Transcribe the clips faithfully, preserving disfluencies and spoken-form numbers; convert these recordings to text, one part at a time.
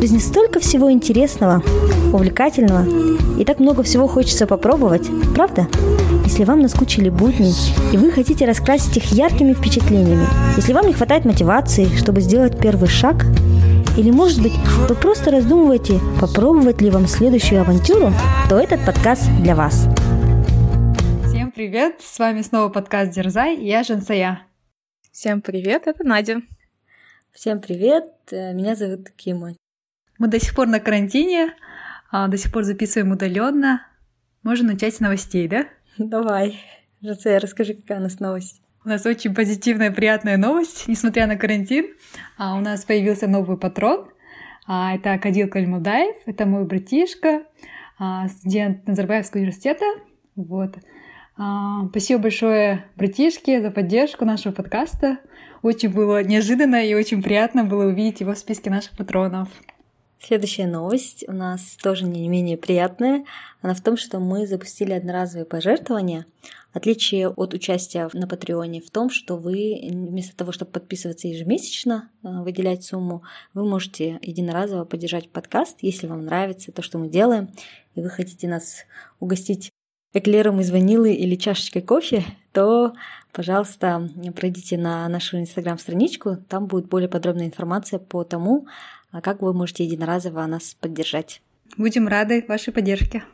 В жизни столько всего интересного, увлекательного, и так много всего хочется попробовать, правда? Если вам наскучили будни, и вы хотите раскрасить их яркими впечатлениями, если вам не хватает мотивации, чтобы сделать первый шаг, или, может быть, вы просто раздумываете, попробовать ли вам следующую авантюру, то этот подкаст для вас. Всем привет! С вами снова подкаст «Дерзай», и я Жансая. Всем привет, это Надя. Всем привет, меня зовут Кима. Мы до сих пор на карантине, до сих пор записываем удаленно. Можно начать с новостей, да? Давай, Жансая, расскажи, какая у нас новость. У нас очень позитивная, приятная новость, несмотря на карантин. А, у нас появился новый патрон. А, это Акадил Кальмудаев, это мой братишка, а, студент Назарбаевского университета. Вот. А, спасибо большое братишке за поддержку нашего подкаста. Очень было неожиданно и очень приятно было увидеть его в списке наших патронов. Следующая новость у нас тоже не менее приятная. Она в том, что мы запустили одноразовые пожертвования. Отличие от участия на Патреоне в том, что вы вместо того, чтобы подписываться ежемесячно, выделять сумму, вы можете единоразово поддержать подкаст, если вам нравится то, что мы делаем, и вы хотите нас угостить эклером из ванилы или чашечкой кофе, то, пожалуйста, пройдите на нашу инстаграм-страничку, там будет более подробная информация по тому, как вы можете единоразово нас поддержать. Будем рады вашей поддержке.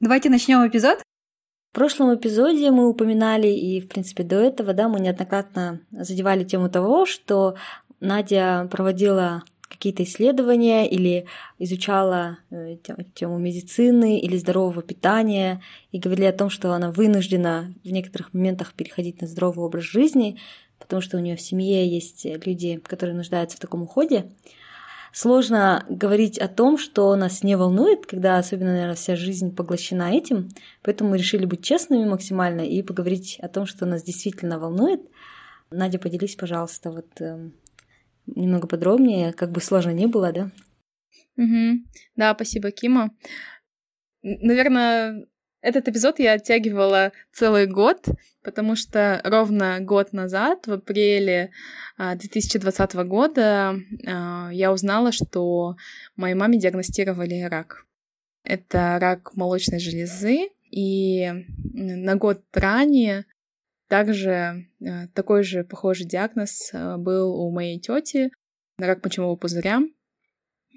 Давайте начнем эпизод. В прошлом эпизоде мы упоминали, и, в принципе, до этого, да, мы неоднократно задевали тему того, что Надя проводила какие-то исследования или изучала тему медицины или здорового питания, и говорили о том, что она вынуждена в некоторых моментах переходить на здоровый образ жизни, потому что у нее в семье есть люди, которые нуждаются в таком уходе. Сложно говорить о том, что нас не волнует, когда особенно, наверное, вся жизнь поглощена этим, поэтому мы решили быть честными максимально и поговорить о том, что нас действительно волнует. Надя, поделись, пожалуйста, вот э, немного подробнее, как бы сложно ни было, да? Угу. Да, спасибо, Кима. Наверное, этот эпизод я оттягивала целый год, потому что ровно год назад, в апреле две тысячи двадцатого года, я узнала, что моей маме диагностировали рак. Это рак молочной железы, и на год ранее также такой же похожий диагноз был у моей тети на рак мочевого пузыря.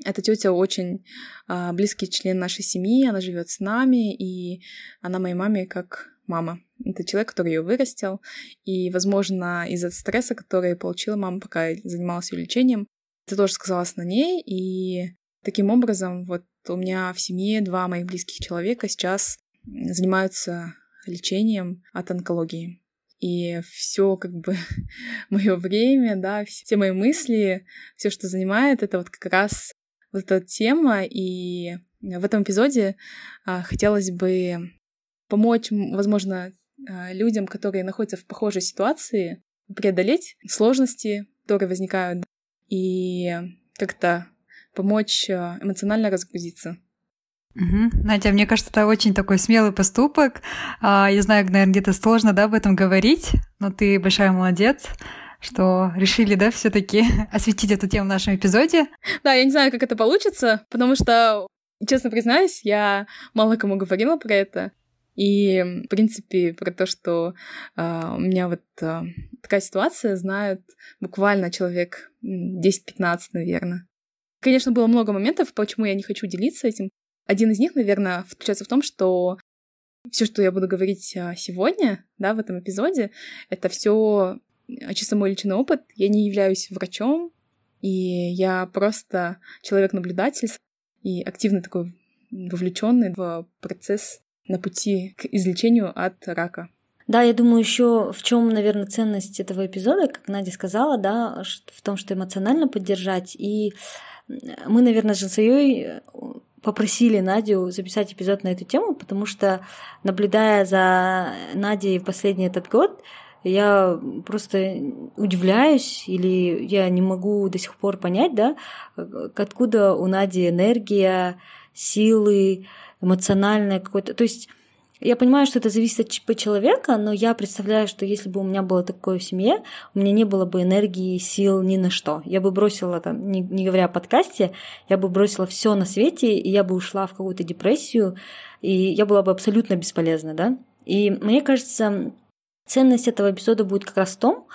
Эта тетя очень э, близкий член нашей семьи, она живет с нами, и она моей маме как мама. Это человек, который ее вырастил, и, возможно, из-за стресса, который получила мама, пока занималась ее лечением, это тоже сказалось на ней, и таким образом вот у меня в семье два моих близких человека сейчас занимаются лечением от онкологии. И все как бы мое время, да, все мои мысли, все, что занимает, это вот как раз вот эта тема. И в этом эпизоде а, хотелось бы помочь, возможно, людям, которые находятся в похожей ситуации, преодолеть сложности, которые возникают, и как-то помочь эмоционально разгрузиться. Угу. Надя, мне кажется, это очень такой смелый поступок. Я знаю, наверное, где-то сложно, да, об этом говорить, но ты большая молодец, что решили, да, все-таки осветить эту тему в нашем эпизоде. Да, я не знаю, как это получится, потому что, честно признаюсь, я мало кому говорила про это. И, в принципе, про то, что э, у меня вот э, такая ситуация, знают буквально человек десять-пятнадцать, наверное. Конечно, было много моментов, почему я не хочу делиться этим. Один из них, наверное, заключается в том, что все, что я буду говорить сегодня, да, в этом эпизоде, это все чисто мой личный опыт. Я не являюсь врачом, и я просто человек-наблюдатель и активно такой вовлеченный в процесс на пути к излечению от рака. Да, я думаю, еще в чем, наверное, ценность этого эпизода, как Надя сказала, да, в том, что эмоционально поддержать. И мы, наверное, с Жансаёй попросили Надю записать эпизод на эту тему, потому что, наблюдая за Надей в последний этот год, я просто удивляюсь, или я не могу до сих пор понять, да, откуда у Нади энергия, силы, эмоциональное какое-то... То есть Я понимаю, что это зависит от ЧП человека, но я представляю, что если бы у меня было такое в семье, у меня не было бы энергии, сил ни на что. Я бы бросила, там, не, не говоря о подкасте, я бы бросила все на свете, и я бы ушла в какую-то депрессию, и я была бы абсолютно бесполезна, да? И мне кажется, ценность этого эпизода будет как раз в том,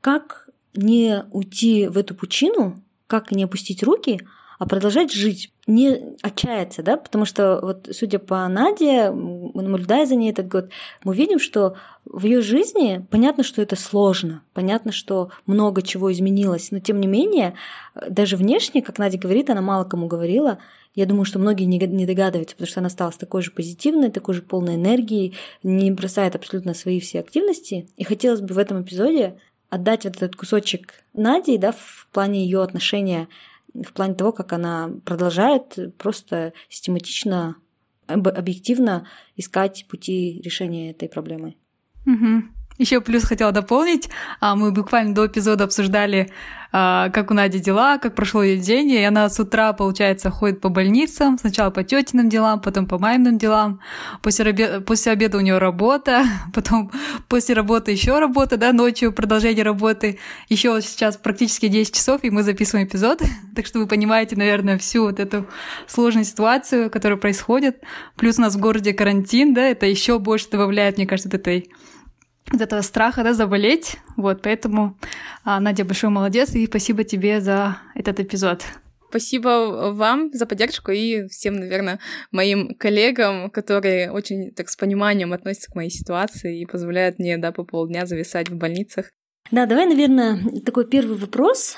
как не уйти в эту пучину, как не опустить руки, а продолжать жить, не отчаяться, да, потому что вот, судя по Наде, мы наблюдая за ней этот год, мы видим, что в ее жизни понятно, что это сложно, понятно, что много чего изменилось, но тем не менее, даже внешне, как Надя говорит, она мало кому говорила, я думаю, что многие не догадываются, потому что она стала такой же позитивной, такой же полной энергии, не бросает абсолютно свои все активности, и хотелось бы в этом эпизоде отдать вот этот кусочек Наде, да, в плане ее отношения, в плане того, как она продолжает просто систематично, объективно искать пути решения этой проблемы. Угу. Еще плюс хотела дополнить. Мы буквально до эпизода обсуждали, как у Нади дела, как прошел ее день. И она с утра, получается, ходит по больницам. Сначала по тетиным делам, потом по маминым делам. После обеда, после обеда у нее работа, потом после работы еще работа, да, ночью продолжение работы. Еще вот сейчас практически десять часов, и мы записываем эпизод. Так что вы понимаете, наверное, всю вот эту сложную ситуацию, которая происходит. Плюс у нас в городе карантин, да, это еще больше добавляет, мне кажется, этой... от этого страха, да, заболеть. Вот, поэтому, Надя, большой молодец, и спасибо тебе за этот эпизод. Спасибо вам за поддержку и всем, наверное, моим коллегам, которые очень так с пониманием относятся к моей ситуации и позволяют мне, да, по полдня зависать в больницах. Да, давай, наверное, такой первый вопрос.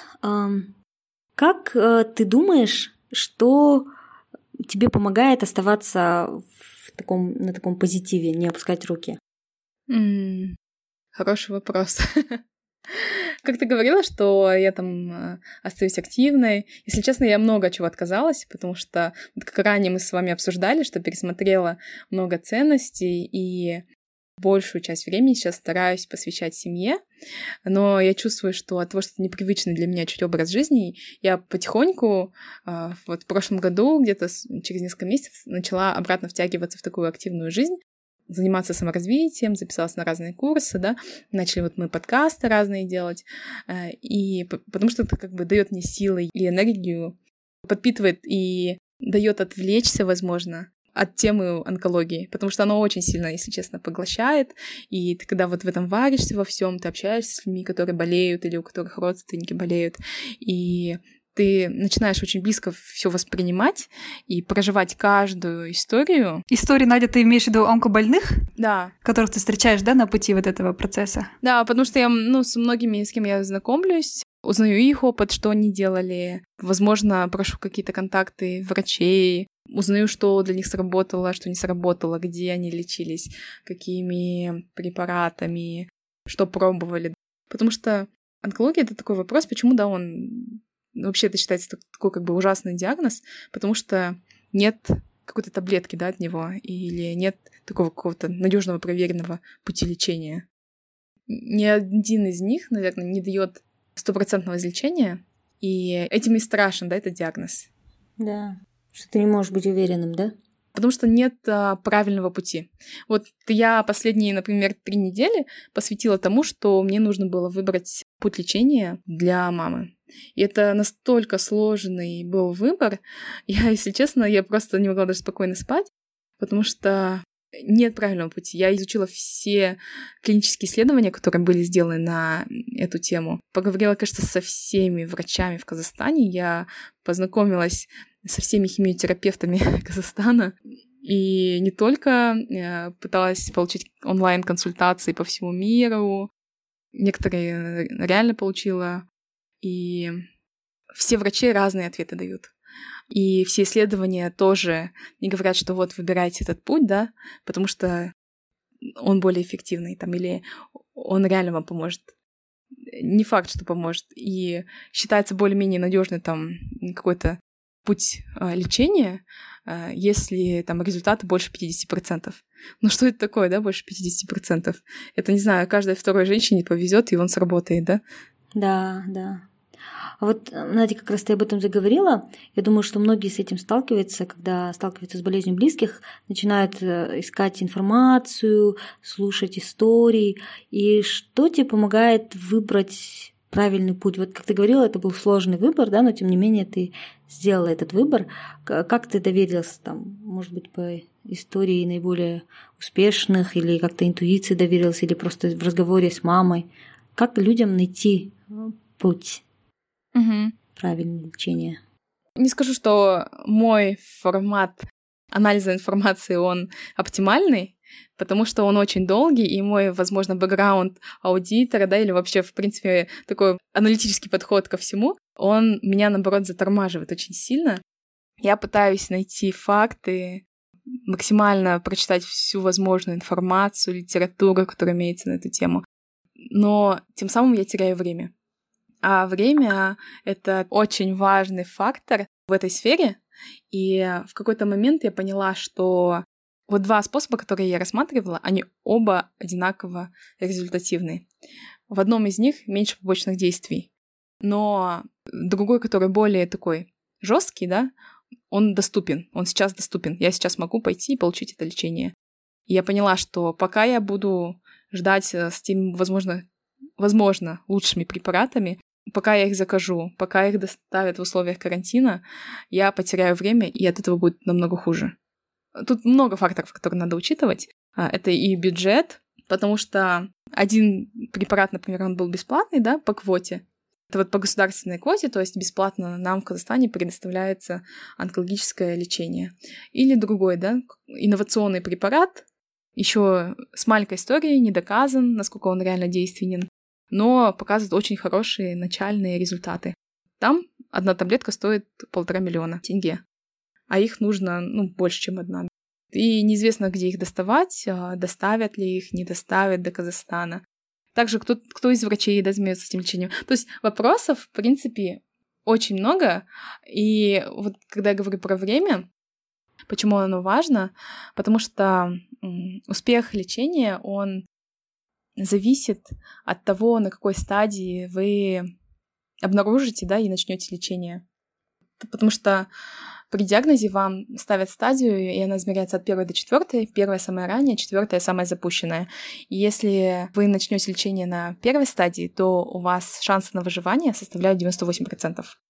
Как ты думаешь, что тебе помогает оставаться в таком, на таком позитиве, не опускать руки? Mm. Хороший вопрос. Как ты говорила, что я там остаюсь активной. Если честно, я много от чего отказалась, потому что, как ранее мы с вами обсуждали, что пересмотрела много ценностей, и большую часть времени сейчас стараюсь посвящать семье. Но я чувствую, что от того, что это непривычный для меня чуть образ жизни, я потихоньку, вот в прошлом году, где-то через несколько месяцев, начала обратно втягиваться в такую активную жизнь, заниматься саморазвитием, записалась на разные курсы, да, начали вот мы подкасты разные делать, и потому что это как бы дает мне силы и энергию, подпитывает и дает отвлечься, возможно, от темы онкологии, потому что оно очень сильно, если честно, поглощает, и ты когда вот в этом варишься во всем, ты общаешься с людьми, которые болеют или у которых родственники болеют, и ты начинаешь очень близко все воспринимать и проживать каждую историю. Истории, Надя, ты имеешь в виду онкобольных? Да. Которых ты встречаешь, да, на пути вот этого процесса? Да, потому что я, ну, с многими, с кем я знакомлюсь, узнаю их опыт, что они делали. Возможно, прошу какие-то контакты врачей, узнаю, что для них сработало, что не сработало, где они лечились, какими препаратами, что пробовали. Потому что онкология — это такой вопрос, почему, да, он... Вообще это считается такой как бы ужасный диагноз, потому что нет какой-то таблетки, да, от него, или нет такого какого-то надежного проверенного пути лечения. Ни один из них, наверное, не дает стопроцентного излечения, и этим и страшен, да, этот диагноз. Да, что ты не можешь быть уверенным, да? Потому что нет а, правильного пути. Вот я последние, например, три недели посвятила тому, что мне нужно было выбрать путь лечения для мамы. И это настолько сложный был выбор. Я, если честно, я просто не могла даже спокойно спать, потому что нет правильного пути. Я изучила все клинические исследования, которые были сделаны на эту тему. Поговорила, кажется, со всеми врачами в Казахстане. Я познакомилась со всеми химиотерапевтами Казахстана. И не только пыталась получить онлайн-консультации по всему миру. Некоторые реально получила. И все врачи разные ответы дают. И все исследования тоже не говорят, что вот выбирайте этот путь, да, потому что он более эффективный, там, или он реально вам поможет. Не факт, что поможет. И считается более-менее надежный там какой-то путь а, лечения, а, если там результаты больше пятьдесят процентов. Ну что это такое, да, больше пятьдесят процентов? Это, не знаю, каждой второй женщине повезет, и он сработает, да? Да, да. Вот, Надя, как раз ты об этом заговорила. Я думаю, что многие с этим сталкиваются, когда сталкиваются с болезнью близких, начинают искать информацию, слушать истории. И что тебе помогает выбрать правильный путь? Вот, как ты говорила, это был сложный выбор, да, но тем не менее ты сделала этот выбор. Как ты доверилась, там, может быть, по истории наиболее успешных, или как-то интуиции доверилась, или просто в разговоре с мамой? Как людям найти путь? Угу. Правильное лечение. Не скажу, что мой формат анализа информации, он оптимальный, потому что он очень долгий, и мой, возможно, бэкграунд аудитора, да, или вообще, в принципе, такой аналитический подход ко всему, он меня, наоборот, затормаживает очень сильно. Я пытаюсь найти факты, максимально прочитать всю возможную информацию, литературу, которая имеется на эту тему, но тем самым я теряю время. А время — это очень важный фактор в этой сфере, и в какой-то момент я поняла, что вот два способа, которые я рассматривала, они оба одинаково результативны. В одном из них меньше побочных действий, но другой, который более такой жесткий, да, он доступен, он сейчас доступен. Я сейчас могу пойти и получить это лечение. И я поняла, что пока я буду ждать с тем, возможно, возможно, лучшими препаратами, пока я их закажу, пока их доставят в условиях карантина, я потеряю время, и от этого будет намного хуже. Тут много факторов, которые надо учитывать. Это и бюджет, потому что один препарат, например, он был бесплатный, да, по квоте. Это вот по государственной квоте, то есть бесплатно нам в Казахстане предоставляется онкологическое лечение. Или другой, да, инновационный препарат, еще с маленькой историей, не доказан, насколько он реально действенен, но показывает очень хорошие начальные результаты. Там одна таблетка стоит полтора миллиона тенге, а их нужно, ну, больше, чем одна. И неизвестно, где их доставать, доставят ли их, не доставят до Казахстана. Также кто, кто из врачей займётся этим лечением. То есть вопросов, в принципе, очень много. И вот когда я говорю про время, почему оно важно? Потому что успех лечения, он зависит от того, на какой стадии вы обнаружите, да, и начнете лечение. Потому что при диагнозе вам ставят стадию, и она измеряется от первой до четвертой. Первая самая ранняя, четвертая самая запущенная. И если вы начнете лечение на первой стадии, то у вас шансы на выживание составляют девяносто восемь процентов.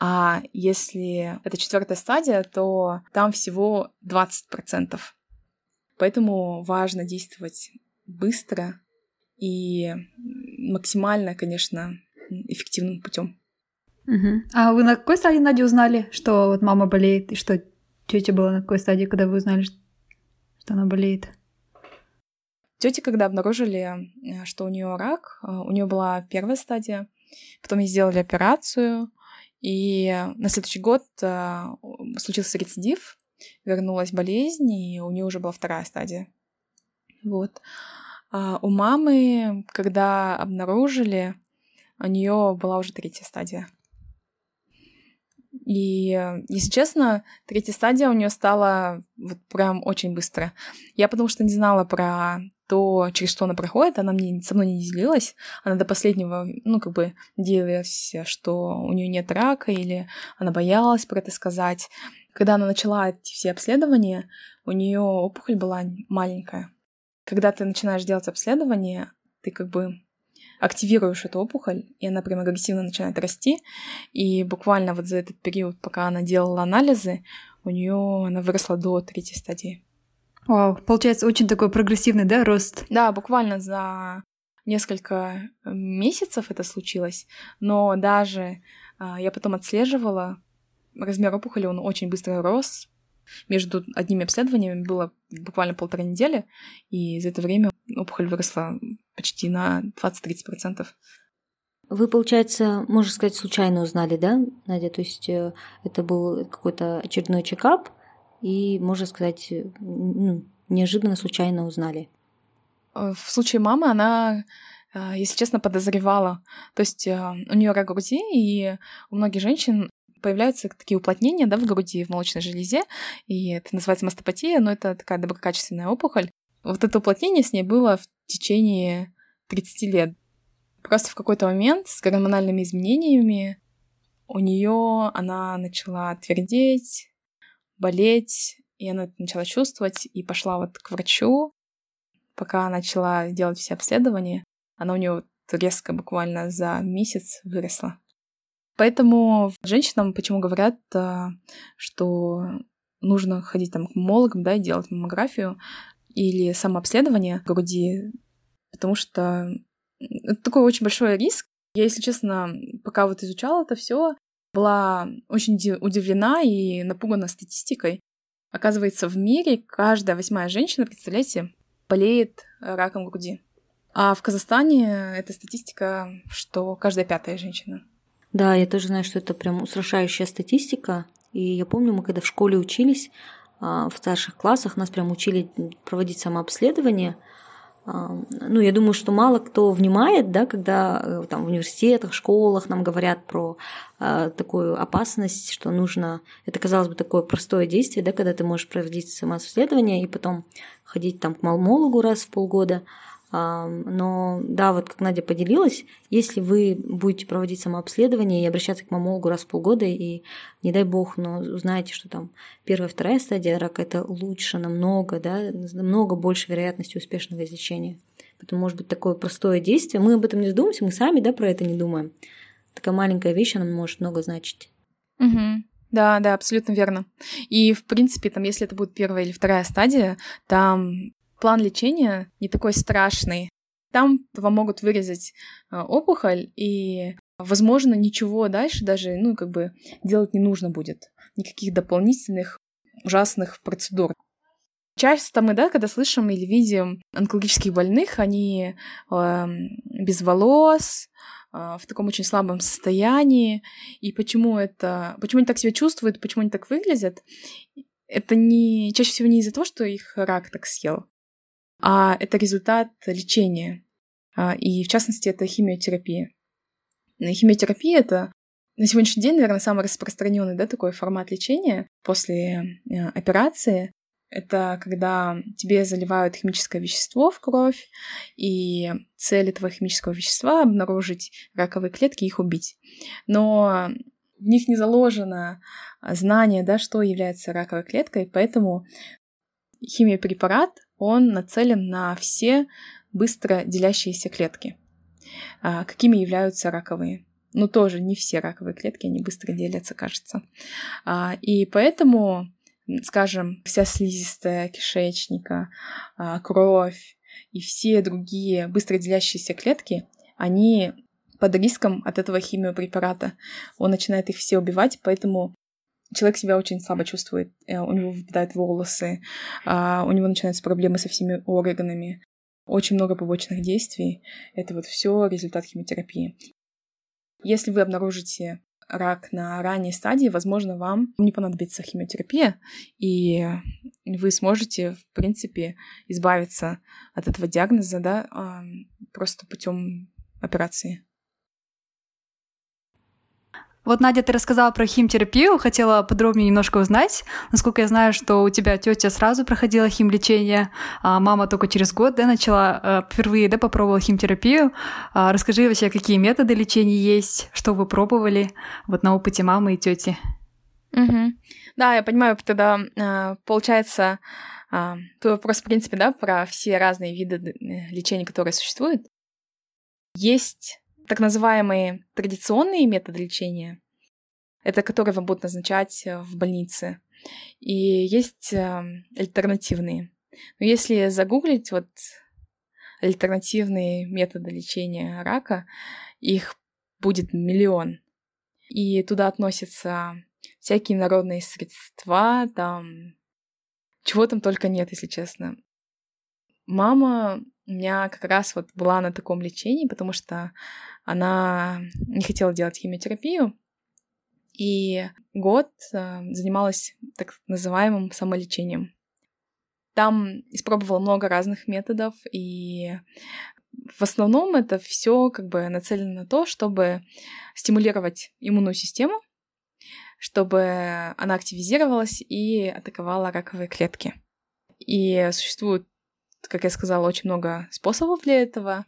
А если это четвертая стадия, то там всего двадцать процентов. Поэтому важно действовать быстро и максимально, конечно, эффективным путем. Угу. А вы на какой стадии, Надя, узнали, что вот мама болеет? И что, тетя была на какой стадии, когда вы узнали, что она болеет? Тетя, когда обнаружили, что у нее рак, у нее была первая стадия, потом ей сделали операцию, и на следующий год случился рецидив, вернулась болезнь, и у нее уже была вторая стадия. Вот. А у мамы, когда обнаружили, у нее была уже третья стадия. И, если честно, третья стадия у нее стала вот прям очень быстро. Я потому что не знала про то, через что она проходит, она мне, со мной не делилась. Она до последнего, ну, как бы, делилась, что у нее нет рака, или она боялась про это сказать. Когда она начала эти все обследования, у нее опухоль была маленькая. Когда ты начинаешь делать обследование, ты как бы активируешь эту опухоль, и она прям агрессивно начинает расти. И буквально вот за этот период, пока она делала анализы, у нее она выросла до третьей стадии. Вау, получается, очень такой прогрессивный, да, рост? Да, буквально за несколько месяцев это случилось, но даже я потом отслеживала, размер опухоли, он очень быстро рос. Между одними обследованиями было буквально полторы недели, и за это время опухоль выросла почти на двадцать-тридцать процентов. Вы, получается, можно сказать, случайно узнали, да, Надя? То есть это был какой-то очередной чекап, и, можно сказать, неожиданно, случайно узнали. В случае мамы она, если честно, подозревала. То есть у нее рак груди, и у многих женщин появляются такие уплотнения, да, в груди, в молочной железе, и это называется мастопатия, но это такая доброкачественная опухоль. Вот это уплотнение с ней было в течение тридцати лет. Просто в какой-то момент с гормональными изменениями у нее она начала твердеть, болеть, и она это начала чувствовать, и пошла вот к врачу, пока начала делать все обследования, она у нее вот резко буквально за месяц выросла. Поэтому женщинам почему говорят, что нужно ходить там к маммологам, да, и делать маммографию или самообследование груди, потому что это такой очень большой риск. Я, если честно, пока вот изучала это все, была очень удивлена и напугана статистикой. Оказывается, в мире каждая восьмая женщина, представляете, болеет раком груди. А в Казахстане эта статистика, что каждая пятая женщина. Да, я тоже знаю, что это прям устрашающая статистика. И я помню, мы когда в школе учились, в старших классах нас прям учили проводить самообследование. Ну, я думаю, что мало кто внимает, да, когда там в университетах, школах нам говорят про э, такую опасность, что нужно... Это, казалось бы, такое простое действие, да, когда ты можешь проводить самообследование и потом ходить там к маммологу раз в полгода. Э, но, да, вот как Надя поделилась, если вы будете проводить самообследование и обращаться к маммологу раз в полгода, и, не дай бог, но узнаете, что там первая, вторая стадия рака – это лучше намного, да, намного больше вероятности успешного излечения. Поэтому, может быть, такое простое действие. Мы об этом не задумываемся, мы сами, да, про это не думаем. Такая маленькая вещь, она может много значить. Угу. Да, да, абсолютно верно. И, в принципе, там, если это будет первая или вторая стадия, там план лечения не такой страшный. Там вам могут вырезать опухоль, и, возможно, ничего дальше даже, ну, как бы делать не нужно будет. Никаких дополнительных ужасных процедур. Часто мы, да, когда слышим или видим онкологических больных, они э, без волос, э, в таком очень слабом состоянии. И почему это... Почему они так себя чувствуют, почему они так выглядят, это не... чаще всего не из-за того, что их рак так съел, а это результат лечения. И, в частности, это химиотерапия. Химиотерапия — это на сегодняшний день, наверное, самый распространенный, да, такой формат лечения после операции. Это когда тебе заливают химическое вещество в кровь, и цель этого химического вещества — обнаружить раковые клетки и их убить. Но в них не заложено знание, да, что является раковой клеткой, поэтому химиопрепарат, он нацелен на все быстро делящиеся клетки, какими являются раковые. Но тоже не все раковые клетки, они быстро делятся, кажется. И поэтому... Скажем, вся слизистая кишечника, кровь и все другие быстро делящиеся клетки, они под риском от этого химиопрепарата. Он начинает их все убивать, поэтому человек себя очень слабо чувствует. У него выпадают волосы, у него начинаются проблемы со всеми органами. Очень много побочных действий. Это вот все результат химиотерапии. Если вы обнаружите рак на ранней стадии, возможно, вам не понадобится химиотерапия, и вы сможете, в принципе, избавиться от этого диагноза, да, просто путем операции. Вот, Надя, ты рассказала про химиотерапию, хотела подробнее немножко узнать. Насколько я знаю, что у тебя тетя сразу проходила химлечение, а мама только через год, да, начала, впервые, да, попробовала химиотерапию. Расскажи вообще, какие методы лечения есть, что вы пробовали вот на опыте мамы и тети. Угу. Да, я понимаю, тогда получается твой вопрос, в принципе, да, про все разные виды лечения, которые существуют. Есть так называемые традиционные методы лечения, это которые вам будут назначать в больнице, и есть альтернативные. Но если загуглить вот альтернативные методы лечения рака, их будет миллион. И туда относятся всякие народные средства, там чего там только нет, если честно. Мама у меня как раз вот была на таком лечении, потому что она не хотела делать химиотерапию, и год занималась так называемым самолечением. Там испробовала много разных методов, и в основном это все как бы нацелено на то, чтобы стимулировать иммунную систему, чтобы она активизировалась и атаковала раковые клетки. И существуют, как я сказала, очень много способов для этого.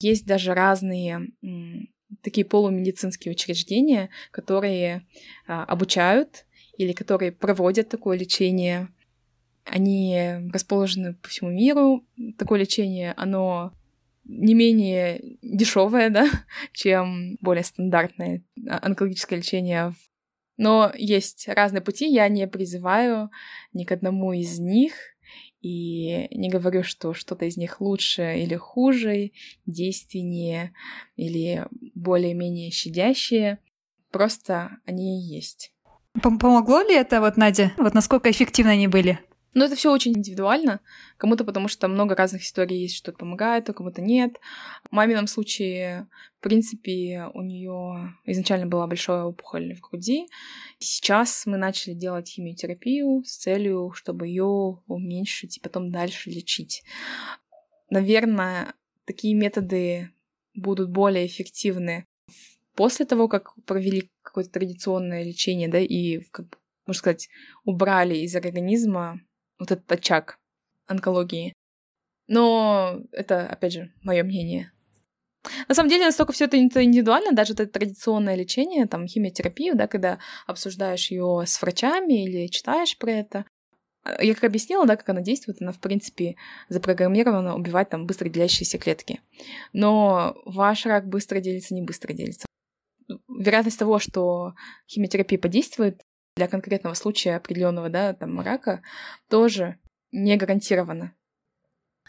Есть даже разные м, такие полумедицинские учреждения, которые а, обучают или которые проводят такое лечение. Они расположены по всему миру. Такое лечение, оно не менее дешевое, да, чем более стандартное онкологическое лечение. Но есть разные пути, я не призываю ни к одному из них и не говорю, что что-то из них лучше или хуже, действеннее или более-менее щадящее. Просто они есть. Помогло ли это, вот, Надя? Вот насколько эффективно они были? Но это все очень индивидуально. Кому-то потому что много разных историй есть, что помогает, а кому-то нет. В мамином случае, в принципе, у нее изначально была большая опухоль в груди. Сейчас мы начали делать химиотерапию с целью, чтобы ее уменьшить и потом дальше лечить. Наверное, такие методы будут более эффективны после того, как провели какое-то традиционное лечение, да, и, как бы, можно сказать, убрали из организма вот этот очаг онкологии. Но это, опять же, мое мнение. На самом деле, настолько все это индивидуально, даже это традиционное лечение, там, химиотерапию, да, когда обсуждаешь ее с врачами или читаешь про это. Я как объяснила, да, как она действует, она, в принципе, запрограммирована убивать там быстро делящиеся клетки. Но ваш рак быстро делится, не быстро делится. Вероятность того, что химиотерапия подействует для конкретного случая определенного, да, там, рака, тоже не гарантировано.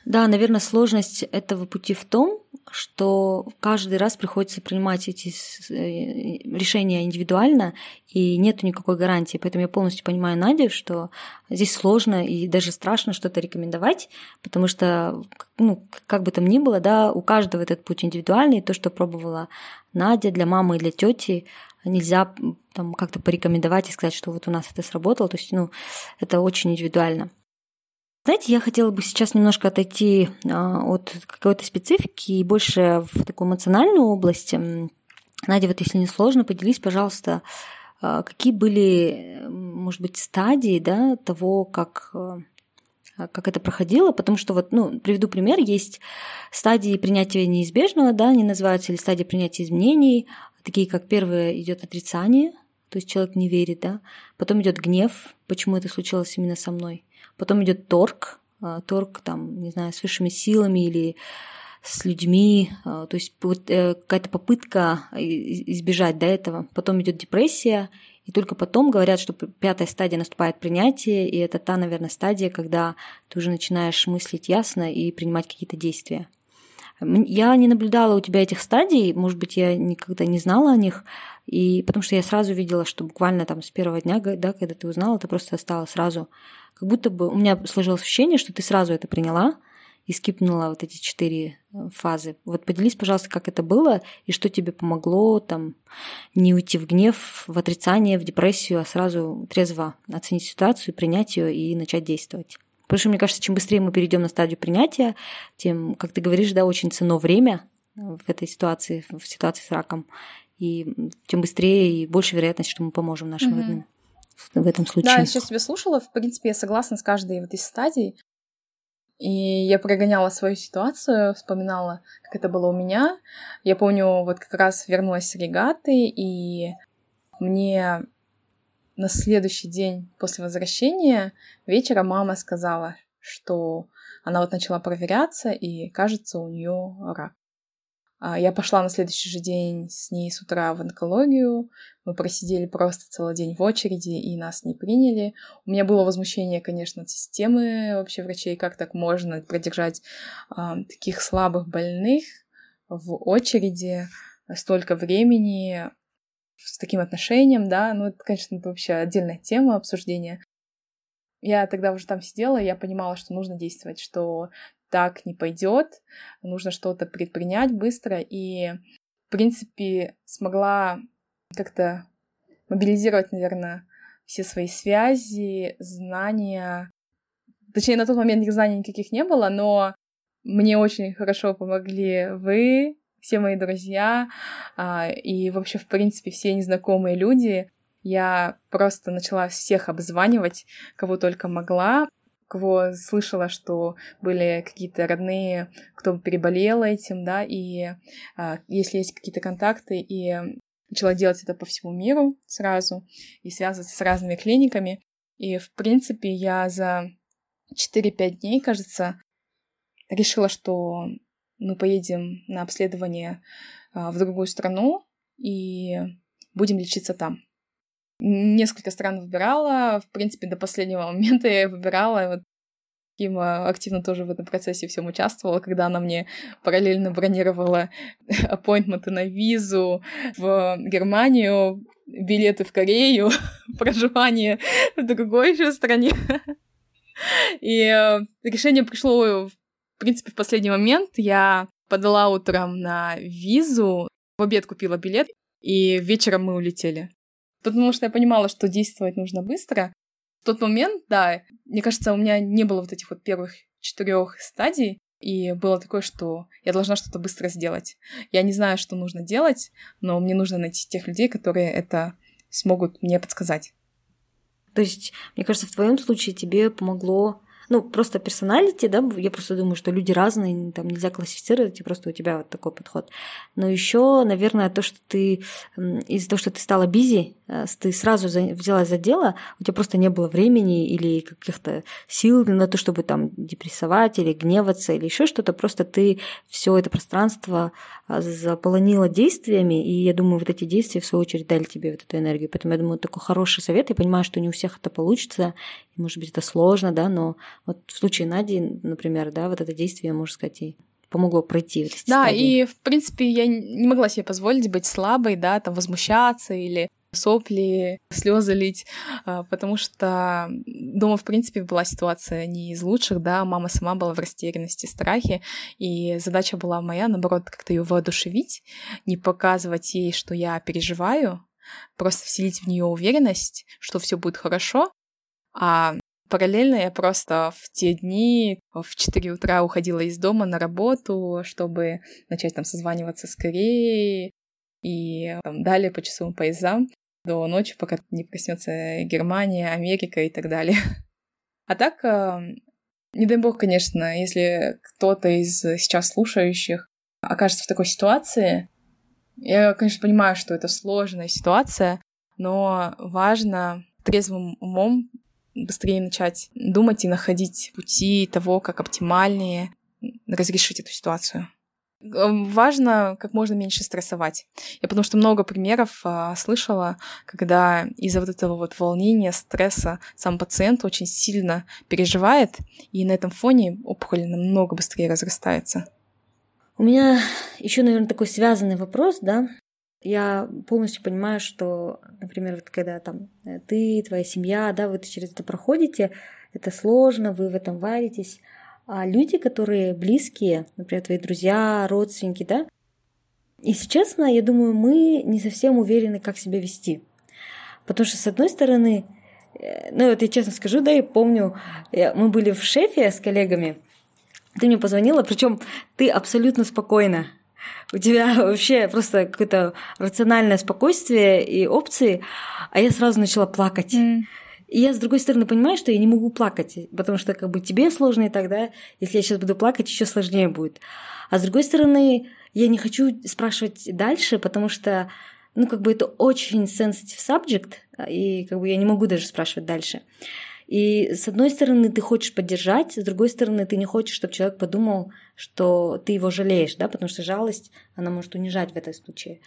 Да, наверное, сложность этого пути в том, что каждый раз приходится принимать эти решения индивидуально, и нету никакой гарантии. Поэтому я полностью понимаю Надю, что здесь сложно и даже страшно что-то рекомендовать, потому что, ну, как бы там ни было, да, у каждого этот путь индивидуальный, и то, что пробовала Надя для мамы и для тети, нельзя там как-то порекомендовать и сказать, что вот у нас это сработало. То есть, ну, это очень индивидуально. Знаете, я хотела бы сейчас немножко отойти от какой-то специфики и больше в такую эмоциональную область. Надя, вот если не сложно, поделись, пожалуйста, какие были, может быть, стадии, да, того, как... как это проходило, потому что, вот, ну, приведу пример, есть стадии принятия неизбежного, да, они называются, или стадии принятия изменений, такие как первое идет отрицание, то есть человек не верит, да, потом идет гнев, почему это случилось именно со мной, потом идет торг, торг, там, не знаю, с высшими силами или с людьми, то есть какая-то попытка избежать, да, этого, потом идет депрессия. И только потом говорят, что пятая стадия наступает принятие, и это та, наверное, стадия, когда ты уже начинаешь мыслить ясно и принимать какие-то действия. Я не наблюдала у тебя этих стадий, может быть, я никогда не знала о них, и потому что я сразу видела, что буквально там с первого дня, да, когда ты узнала, ты просто стала сразу, как будто бы у меня сложилось ощущение, что ты сразу это приняла и скипнула вот эти четыре фазы. Вот поделись, пожалуйста, как это было и что тебе помогло там не уйти в гнев, в отрицание, в депрессию, а сразу трезво оценить ситуацию, принять ее и начать действовать. Потому что, мне кажется, чем быстрее мы перейдем на стадию принятия, тем, как ты говоришь, да, очень ценно время в этой ситуации, в ситуации с раком, и тем быстрее и больше вероятность, что мы поможем нашим mm-hmm. родным в этом случае. Да, я сейчас тебя слушала, в принципе, я согласна с каждой вот из стадий. И я прогоняла свою ситуацию, вспоминала, как это было у меня. Я помню, вот как раз вернулась с регаты, и мне на следующий день после возвращения вечером мама сказала, что она вот начала проверяться, и, кажется, у нее рак. Я пошла на следующий же день с ней с утра в онкологию. Мы просидели просто целый день в очереди, и нас не приняли. У меня было возмущение, конечно, от системы вообще врачей. Как так можно продержать а, таких слабых больных в очереди столько времени с таким отношением, да? Ну, это, конечно, это вообще отдельная тема обсуждения. Я тогда уже там сидела, и я понимала, что нужно действовать, что... так не пойдет, нужно что-то предпринять быстро, и, в принципе, смогла как-то мобилизировать, наверное, все свои связи, знания. Точнее, на тот момент знаний никаких не было, но мне очень хорошо помогли вы, все мои друзья, и вообще, в принципе, все незнакомые люди. Я просто начала всех обзванивать, кого только могла, кого слышала, что были какие-то родные, кто переболел этим, да, и а, если есть какие-то контакты, и начала делать это по всему миру сразу, и связываться с разными клиниками. И, в принципе, я за четыре-пять дней, кажется, решила, что мы поедем на обследование а, в другую страну и будем лечиться там. Несколько стран выбирала, в принципе, до последнего момента я выбирала, вот Кима активно тоже в этом процессе всем участвовала, когда она мне параллельно бронировала аппоинтменты на визу в Германию, билеты в Корею, проживание в другой еще стране. И решение пришло, в принципе, в последний момент. Я подала утром на визу, в обед купила билет, и вечером мы улетели. Потому что я понимала, что действовать нужно быстро. В тот момент, да, мне кажется, у меня не было вот этих вот первых четырех стадий, и было такое, что я должна что-то быстро сделать. Я не знаю, что нужно делать, но мне нужно найти тех людей, которые это смогут мне подсказать. То есть, мне кажется, в твоем случае тебе помогло, ну, просто персоналити, да, я просто думаю, что люди разные, там нельзя классифицировать, и просто у тебя вот такой подход. Но еще, наверное, то, что ты, из-за того, что ты стала бизи, ты сразу взялась за дело, у тебя просто не было времени или каких-то сил на то, чтобы там депрессовать или гневаться или еще что-то, просто ты все это пространство заполонила действиями, и я думаю, вот эти действия, в свою очередь, дали тебе вот эту энергию. Поэтому, я думаю, такой хороший совет, я понимаю, что не у всех это получится, и, может быть, это сложно, да, но вот в случае Нади, например, да, вот это действие, можно сказать, ей помогло пройти вот эти стадии. Да, и, в принципе, я не могла себе позволить быть слабой, да, там, возмущаться или сопли, слезы лить, потому что дома, в принципе, была ситуация не из лучших, да, мама сама была в растерянности, страхе, и задача была моя, наоборот, как-то ее воодушевить, не показывать ей, что я переживаю, просто вселить в нее уверенность, что все будет хорошо, а параллельно я просто в те дни в четыре утра уходила из дома на работу, чтобы начать там созваниваться скорее и там, далее по часовым поездам до ночи, пока не проснется Германия, Америка и так далее. А так, не дай бог, конечно, если кто-то из сейчас слушающих окажется в такой ситуации, я, конечно, понимаю, что это сложная ситуация, но важно трезвым умом быстрее начать думать и находить пути того, как оптимальнее разрешить эту ситуацию. Важно как можно меньше стрессовать. Я потому что много примеров а, слышала, когда из-за вот этого вот волнения, стресса сам пациент очень сильно переживает, и на этом фоне опухоль намного быстрее разрастается. У меня еще, наверное, такой связанный вопрос, да? Я полностью понимаю, что, например, вот когда там ты, твоя семья, да, вы через это проходите, это сложно, вы в этом варитесь. А люди, которые близкие, например, твои друзья, родственники, да, если честно, я думаю, мы не совсем уверены, как себя вести. Потому что, с одной стороны, ну, это я честно скажу, да, я помню, мы были в Шефе с коллегами, ты мне позвонила, причем ты абсолютно спокойна. У тебя вообще просто какое-то рациональное спокойствие и опции, а я сразу начала плакать. Mm. И я, с другой стороны, понимаю, что я не могу плакать, потому что как бы тебе сложно и так, да? Если я сейчас буду плакать, еще сложнее будет. А с другой стороны, я не хочу спрашивать дальше, потому что, ну, как бы это очень sensitive subject, и как бы я не могу даже спрашивать дальше. И с одной стороны, ты хочешь поддержать, с другой стороны, ты не хочешь, чтобы человек подумал, что ты его жалеешь, да, потому что жалость, она может унижать в этом случае.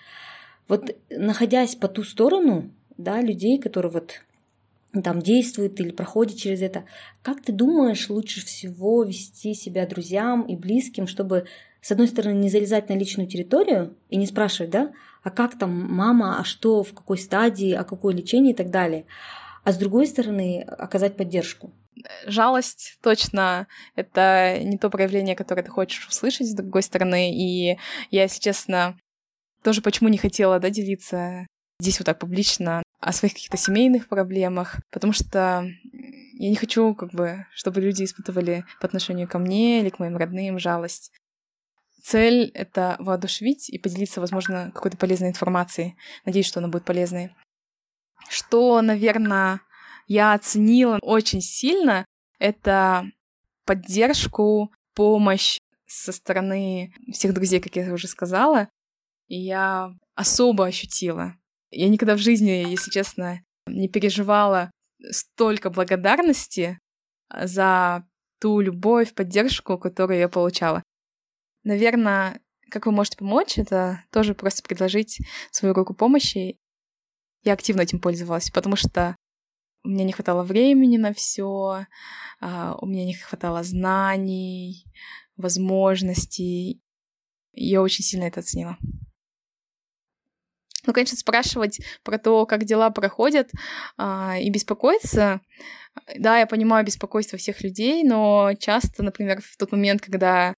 Вот находясь по ту сторону, да, людей, которые вот там действуют или проходят через это, как ты думаешь, лучше всего вести себя друзьям и близким, чтобы, с одной стороны, не залезать на личную территорию и не спрашивать, да, а как там мама, а что, в какой стадии, а какое лечение и так далее, а с другой стороны, оказать поддержку. Жалость, точно, это не то проявление, которое ты хочешь услышать, с другой стороны. И я, если честно, тоже почему не хотела, да, делиться здесь вот так публично о своих каких-то семейных проблемах, потому что я не хочу, как бы, чтобы люди испытывали по отношению ко мне или к моим родным жалость. Цель — это воодушевить и поделиться, возможно, какой-то полезной информацией. Надеюсь, что она будет полезной. Что, наверное, я оценила очень сильно, это поддержку, помощь со стороны всех друзей, как я уже сказала, я особо ощутила. Я никогда в жизни, если честно, не переживала столько благодарности за ту любовь, поддержку, которую я получала. Наверное, как вы можете помочь, это тоже просто предложить свою руку помощи. Я активно этим пользовалась, потому что у меня не хватало времени на все, у меня не хватало знаний, возможностей. Я очень сильно это оценила. Ну, конечно, спрашивать про то, как дела проходят, и беспокоиться. Да, я понимаю беспокойство всех людей, но часто, например, в тот момент, когда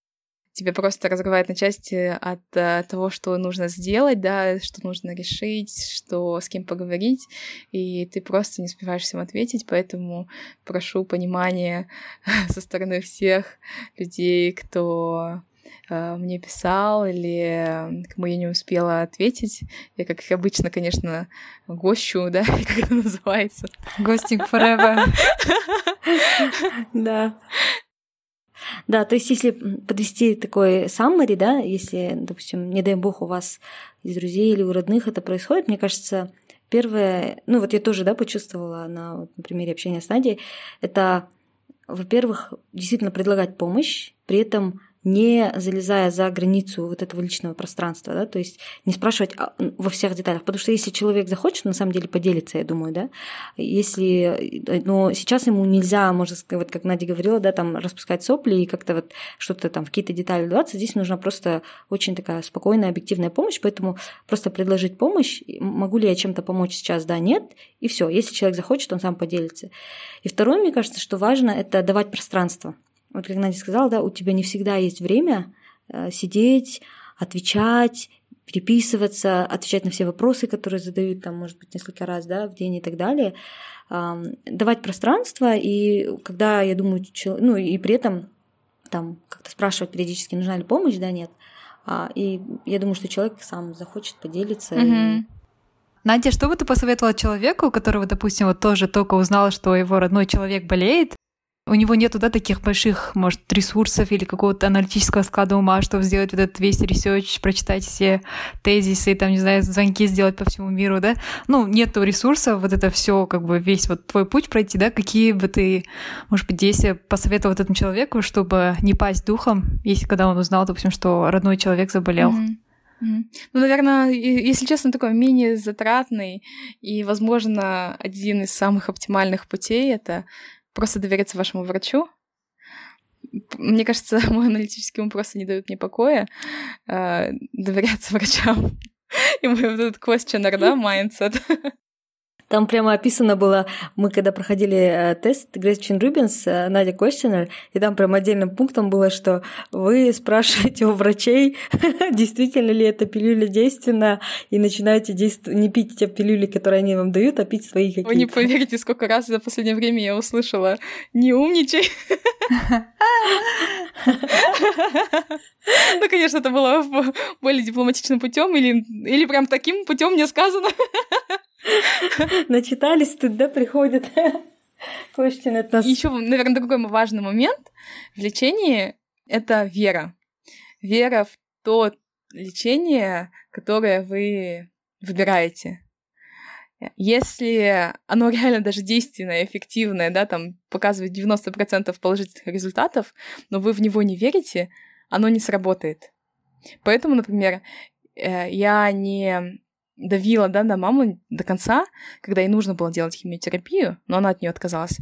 тебя просто разрывает на части от того, что нужно сделать, да, что нужно решить, что с кем поговорить, и ты просто не успеваешь всем ответить, поэтому прошу понимания со стороны всех людей, кто э, мне писал или кому я не успела ответить. Я, как обычно, конечно, гощу, да, как это называется. Гостинг forever. Да. Да, то есть если подвести такой summary, да, если, допустим, не дай бог у вас из друзей или у родных это происходит, мне кажется, первое, ну вот я тоже, да, почувствовала на, вот, на примере общения с Надей, это, во-первых, действительно предлагать помощь, при этом не залезая за границу вот этого личного пространства, да, то есть не спрашивать во всех деталях, потому что если человек захочет, на самом деле поделится, я думаю, да, если, но сейчас ему нельзя, можно сказать, вот как Надя говорила, да, там распускать сопли и как-то вот что-то там в какие-то детали вдаваться, здесь нужна просто очень такая спокойная, объективная помощь, поэтому просто предложить помощь, могу ли я чем-то помочь сейчас, да, нет, и все. Если человек захочет, он сам поделится. И второе, мне кажется, что важно, это давать пространство. Вот как Надя сказала, да, у тебя не всегда есть время сидеть, отвечать, переписываться, отвечать на все вопросы, которые задают, там, может быть, несколько раз, да, в день и так далее. Давать пространство, и когда, я думаю, ну и при этом там как-то спрашивать периодически, нужна ли помощь, да, нет. И я думаю, что человек сам захочет поделиться. Mm-hmm. И... Надя, что бы ты посоветовала человеку, у которого, допустим, вот тоже только узнала, что его родной человек болеет? У него нету, да, таких больших, может, ресурсов или какого-то аналитического склада ума, чтобы сделать вот этот весь ресерч, прочитать все тезисы, там, не знаю, звонки сделать по всему миру, да. Ну, нету ресурсов, вот это все, как бы весь вот твой путь пройти, да, какие бы ты, может быть, действия посоветовал этому человеку, чтобы не пасть духом, если когда он узнал, допустим, что родной человек заболел. Mm-hmm. Mm-hmm. Ну, наверное, если честно, такой менее затратный и, возможно, один из самых оптимальных путей — это просто довериться вашему врачу. Мне кажется, мой аналитический ум просто не дает мне покоя. Доверяться врачам. И мой вот этот questioner, да, mindset. Там прямо описано было, мы когда проходили тест Гретчен Рубин, Надя questioner, и там прям отдельным пунктом было, что вы спрашиваете у врачей, действительно ли эта пилюля действенна, и начинаете действ... не пить те пилюли, которые они вам дают, а пить свои какие-то. Вы не поверите, сколько раз за последнее время я услышала «не умничай». Ну, конечно, это было более дипломатичным путем, или прям таким путем мне сказано. Начитались, тут, да, приходят question от нас. Еще, наверное, другой важный момент в лечении — это вера. Вера в то лечение, которое вы выбираете. Если оно реально даже действенное, эффективное, да, там показывает девяносто процентов положительных результатов, но вы в него не верите, оно не сработает. Поэтому, например, я не... давила, да, на маму до конца, когда ей нужно было делать химиотерапию, но она от нее отказалась.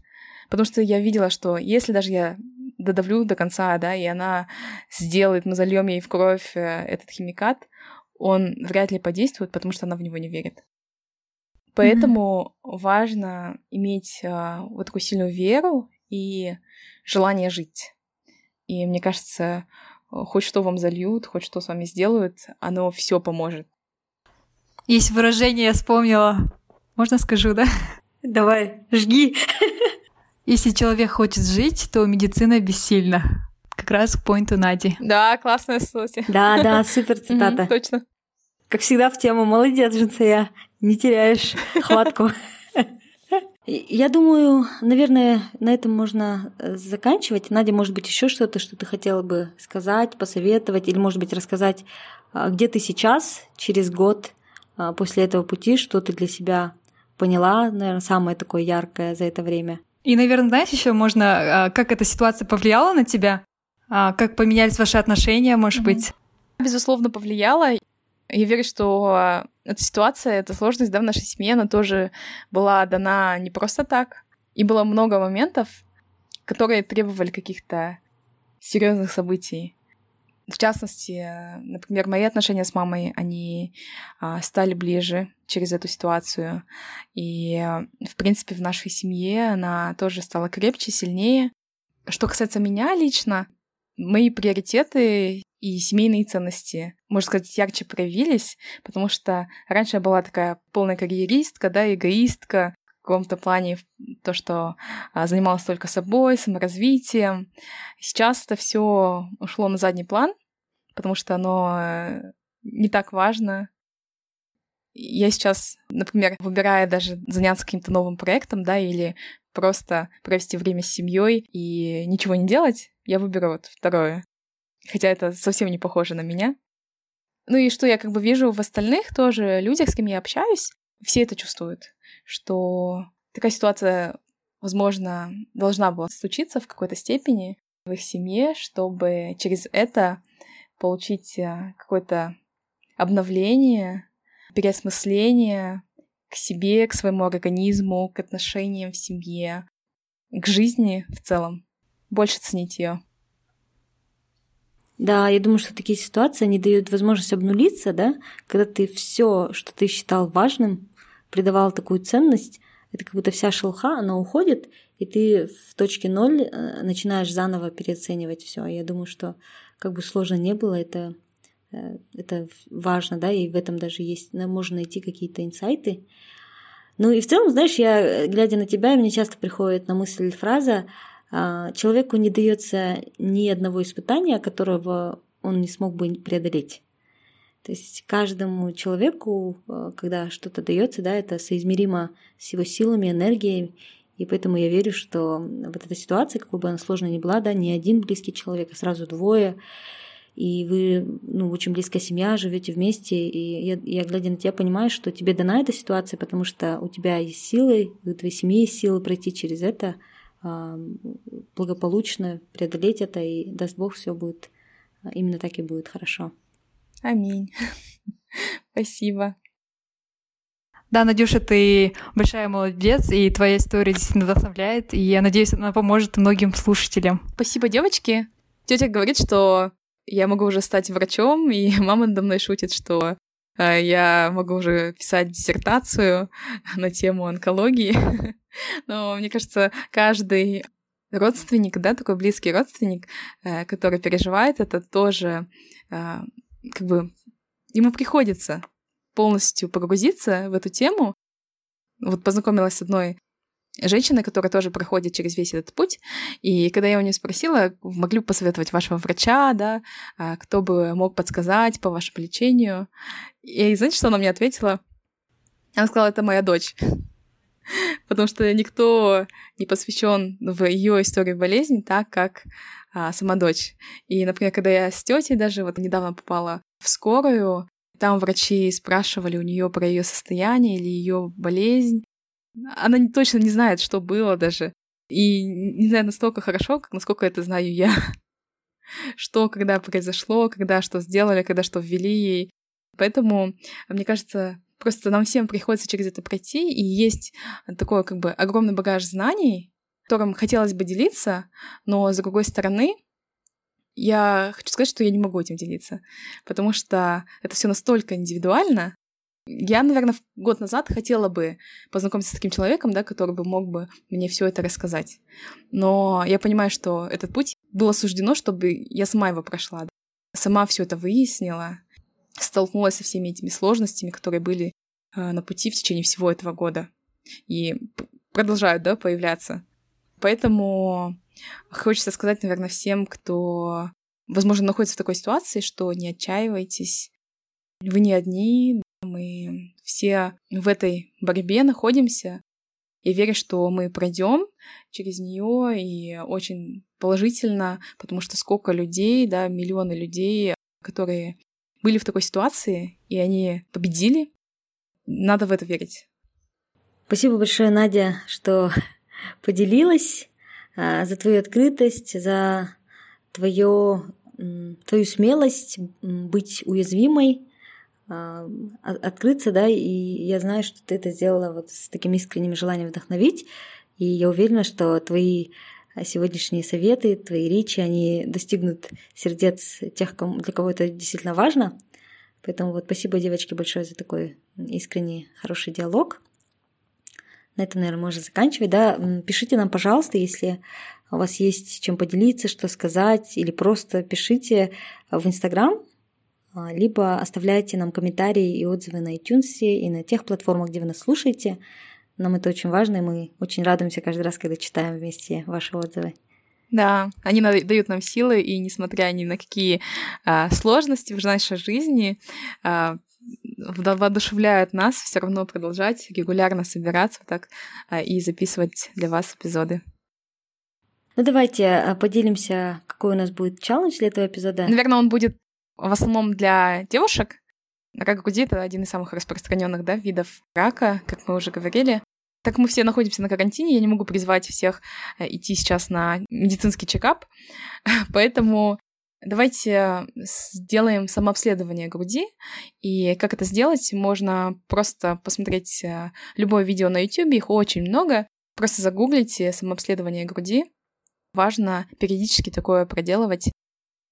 Потому что я видела, что если даже я додавлю до конца, да, и она сделает, мы зальем ей в кровь этот химикат, он вряд ли подействует, потому что она в него не верит. Поэтому mm-hmm. важно иметь а, вот такую сильную веру и желание жить. И мне кажется, хоть что вам зальют, хоть что с вами сделают, оно все поможет. Есть выражение, я вспомнила. Можно скажу, да? Давай, жги. Если человек хочет жить, то медицина бессильна. Как раз к поинту Нади. Да, классная ссылка. Да, да, супер цитата. Mm-hmm, точно. Как всегда в тему. Молодец, Женсая, не теряешь хватку. Я думаю, наверное, на этом можно заканчивать. Надя, может быть, еще что-то, что ты хотела бы сказать, посоветовать, или, может быть, рассказать, где ты сейчас, через год после этого пути, что ты для себя поняла, наверное, самое такое яркое за это время. И, наверное, знаешь, еще можно, как эта ситуация повлияла на тебя, как поменялись ваши отношения, может mm-hmm. быть? Безусловно, повлияла. Я верю, что эта ситуация, эта сложность, да, в нашей семье, она тоже была дана не просто так. И было много моментов, которые требовали каких-то серьезных событий. В частности, например, мои отношения с мамой, они стали ближе через эту ситуацию. И, в принципе, в нашей семье она тоже стала крепче, сильнее. Что касается меня лично, мои приоритеты и семейные ценности, можно сказать, ярче проявились, потому что раньше я была такая полная карьеристка, да, эгоистка, в каком-то плане то, что занималась только собой, саморазвитием. Сейчас это все ушло на задний план, потому что оно не так важно. Я сейчас, например, выбираю даже заняться каким-то новым проектом, да, или просто провести время с семьей и ничего не делать, я выберу вот второе. Хотя это совсем не похоже на меня. Ну и что я как бы вижу в остальных тоже людях, с кем я общаюсь, все это чувствуют, что такая ситуация, возможно, должна была случиться в какой-то степени в их семье, чтобы через это получить какое-то обновление, переосмысление к себе, к своему организму, к отношениям в семье, к жизни в целом. Больше ценить ее. Да, я думаю, что такие ситуации, они дают возможность обнулиться, да, когда ты все, что ты считал важным, придавал такую ценность, это как будто вся шелуха, она уходит, и ты в точке ноль начинаешь заново переоценивать все. Я думаю, что как бы сложно не было, это, это важно, да, и в этом даже есть, можно найти какие-то инсайты. Ну и в целом, знаешь, я, глядя на тебя, мне часто приходит на мысль фраза: человеку не дается ни одного испытания, которого он не смог бы преодолеть. То есть каждому человеку, когда что-то дается, да, это соизмеримо с его силами, энергией. И поэтому я верю, что вот эта ситуация, какой бы она сложной ни была, да, не один близкий человек, а сразу двое. И вы, ну, очень близкая семья, живете вместе. И я, я, глядя на тебя, понимаю, что тебе дана эта ситуация, потому что у тебя есть силы, у твоей семьи есть силы пройти через это, благополучно преодолеть это, и даст Бог, все будет именно так и будет хорошо. Аминь. Спасибо. Да, Надюша, ты большая молодец, и твоя история действительно вдохновляет, и я надеюсь, она поможет многим слушателям. Спасибо, девочки. Тетя говорит, что я могу уже стать врачом, и мама надо мной шутит, что я могу уже писать диссертацию на тему онкологии. Но мне кажется, каждый родственник, да, такой близкий родственник, который переживает это, тоже как бы ему приходится полностью погрузиться в эту тему. Вот познакомилась с одной женщиной, которая тоже проходит через весь этот путь, и когда я у нее спросила, могли бы посоветовать вашего врача, да, кто бы мог подсказать по вашему лечению, и знаете, что она мне ответила? Она сказала, это моя дочь. Потому что никто не посвящен в ее истории болезни так, как а, сама дочь. И, например, когда я с тетей даже вот недавно попала в скорую, там врачи спрашивали у нее про ее состояние или ее болезнь. Она не, точно не знает, что было даже. И не знает настолько хорошо, как, насколько это знаю я. Что, когда произошло, когда что сделали, когда что ввели ей. Поэтому, мне кажется, просто нам всем приходится через это пройти, и есть такой как бы огромный багаж знаний, которым хотелось бы делиться, но, с другой стороны, я хочу сказать, что я не могу этим делиться, потому что это все настолько индивидуально. Я, наверное, год назад хотела бы познакомиться с таким человеком, да, который бы мог бы мне все это рассказать. Но я понимаю, что этот путь было суждено, чтобы я сама его прошла, да, сама все это выяснила, столкнулась со всеми этими сложностями, которые были э, на пути в течение всего этого года. И продолжают, да, появляться. Поэтому хочется сказать, наверное, всем, кто, возможно, находится в такой ситуации, что не отчаивайтесь. Вы не одни. Мы все в этой борьбе находимся. Я верю, что мы пройдем через нее, и очень положительно, потому что сколько людей, да, миллионы людей, которые были в такой ситуации, и они победили. Надо в это верить. Спасибо большое, Надя, что поделилась, за твою открытость, за твою, твою смелость быть уязвимой, открыться, да, и я знаю, что ты это сделала вот с таким искренним желанием вдохновить, и я уверена, что твои сегодняшние советы, твои речи, они достигнут сердец тех, для кого это действительно важно, поэтому вот спасибо, девочки, большое за такой искренний, хороший диалог. На этом, наверное, можно заканчивать, да. Пишите нам, пожалуйста, если у вас есть чем поделиться, что сказать, или просто пишите в Инстаграм, либо оставляйте нам комментарии и отзывы на iTunes и на тех платформах, где вы нас слушаете. Нам это очень важно, и мы очень радуемся каждый раз, когда читаем вместе ваши отзывы. Да, они дают нам силы, и несмотря ни на какие а, сложности в нашей жизни, а, воодушевляют нас все равно продолжать регулярно собираться так а, и записывать для вас эпизоды. Ну давайте поделимся, какой у нас будет челлендж для этого эпизода. Наверное, он будет в основном для девушек. Рак груди — это один из самых распространенных, да, видов рака, как мы уже говорили. Так как мы все находимся на карантине, я не могу призвать всех идти сейчас на медицинский чекап, поэтому давайте сделаем самообследование груди. И как это сделать? Можно просто посмотреть любое видео на YouTube, их очень много. Просто загуглите самообследование груди. Важно периодически такое проделывать.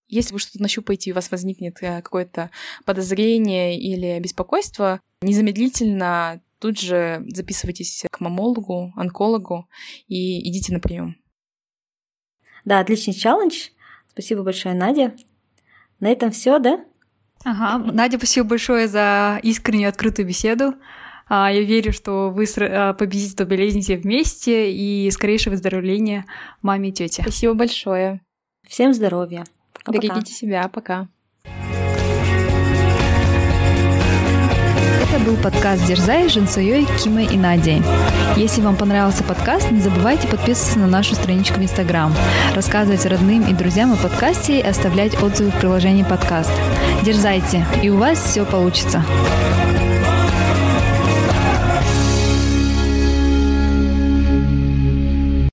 Если вы что-то нащупаете и у вас возникнет какое-то подозрение или беспокойство, незамедлительно тут же записывайтесь к маммологу, онкологу и идите на прием. Да, отличный челлендж. Спасибо большое, Надя. На этом все, да? Ага. Надя, спасибо большое за искреннюю открытую беседу. Я верю, что вы победите эту болезнь вместе, и скорейшего выздоровления маме и тете. Спасибо большое. Всем здоровья. Пока-пока. Берегите себя. Пока. Это был подкаст «Дерзай» с Женсоёй, Кимой и Надей. Если вам понравился подкаст, не забывайте подписываться на нашу страничку в Инстаграм, рассказывать родным и друзьям о подкасте и оставлять отзывы в приложении подкаст. Дерзайте, и у вас все получится.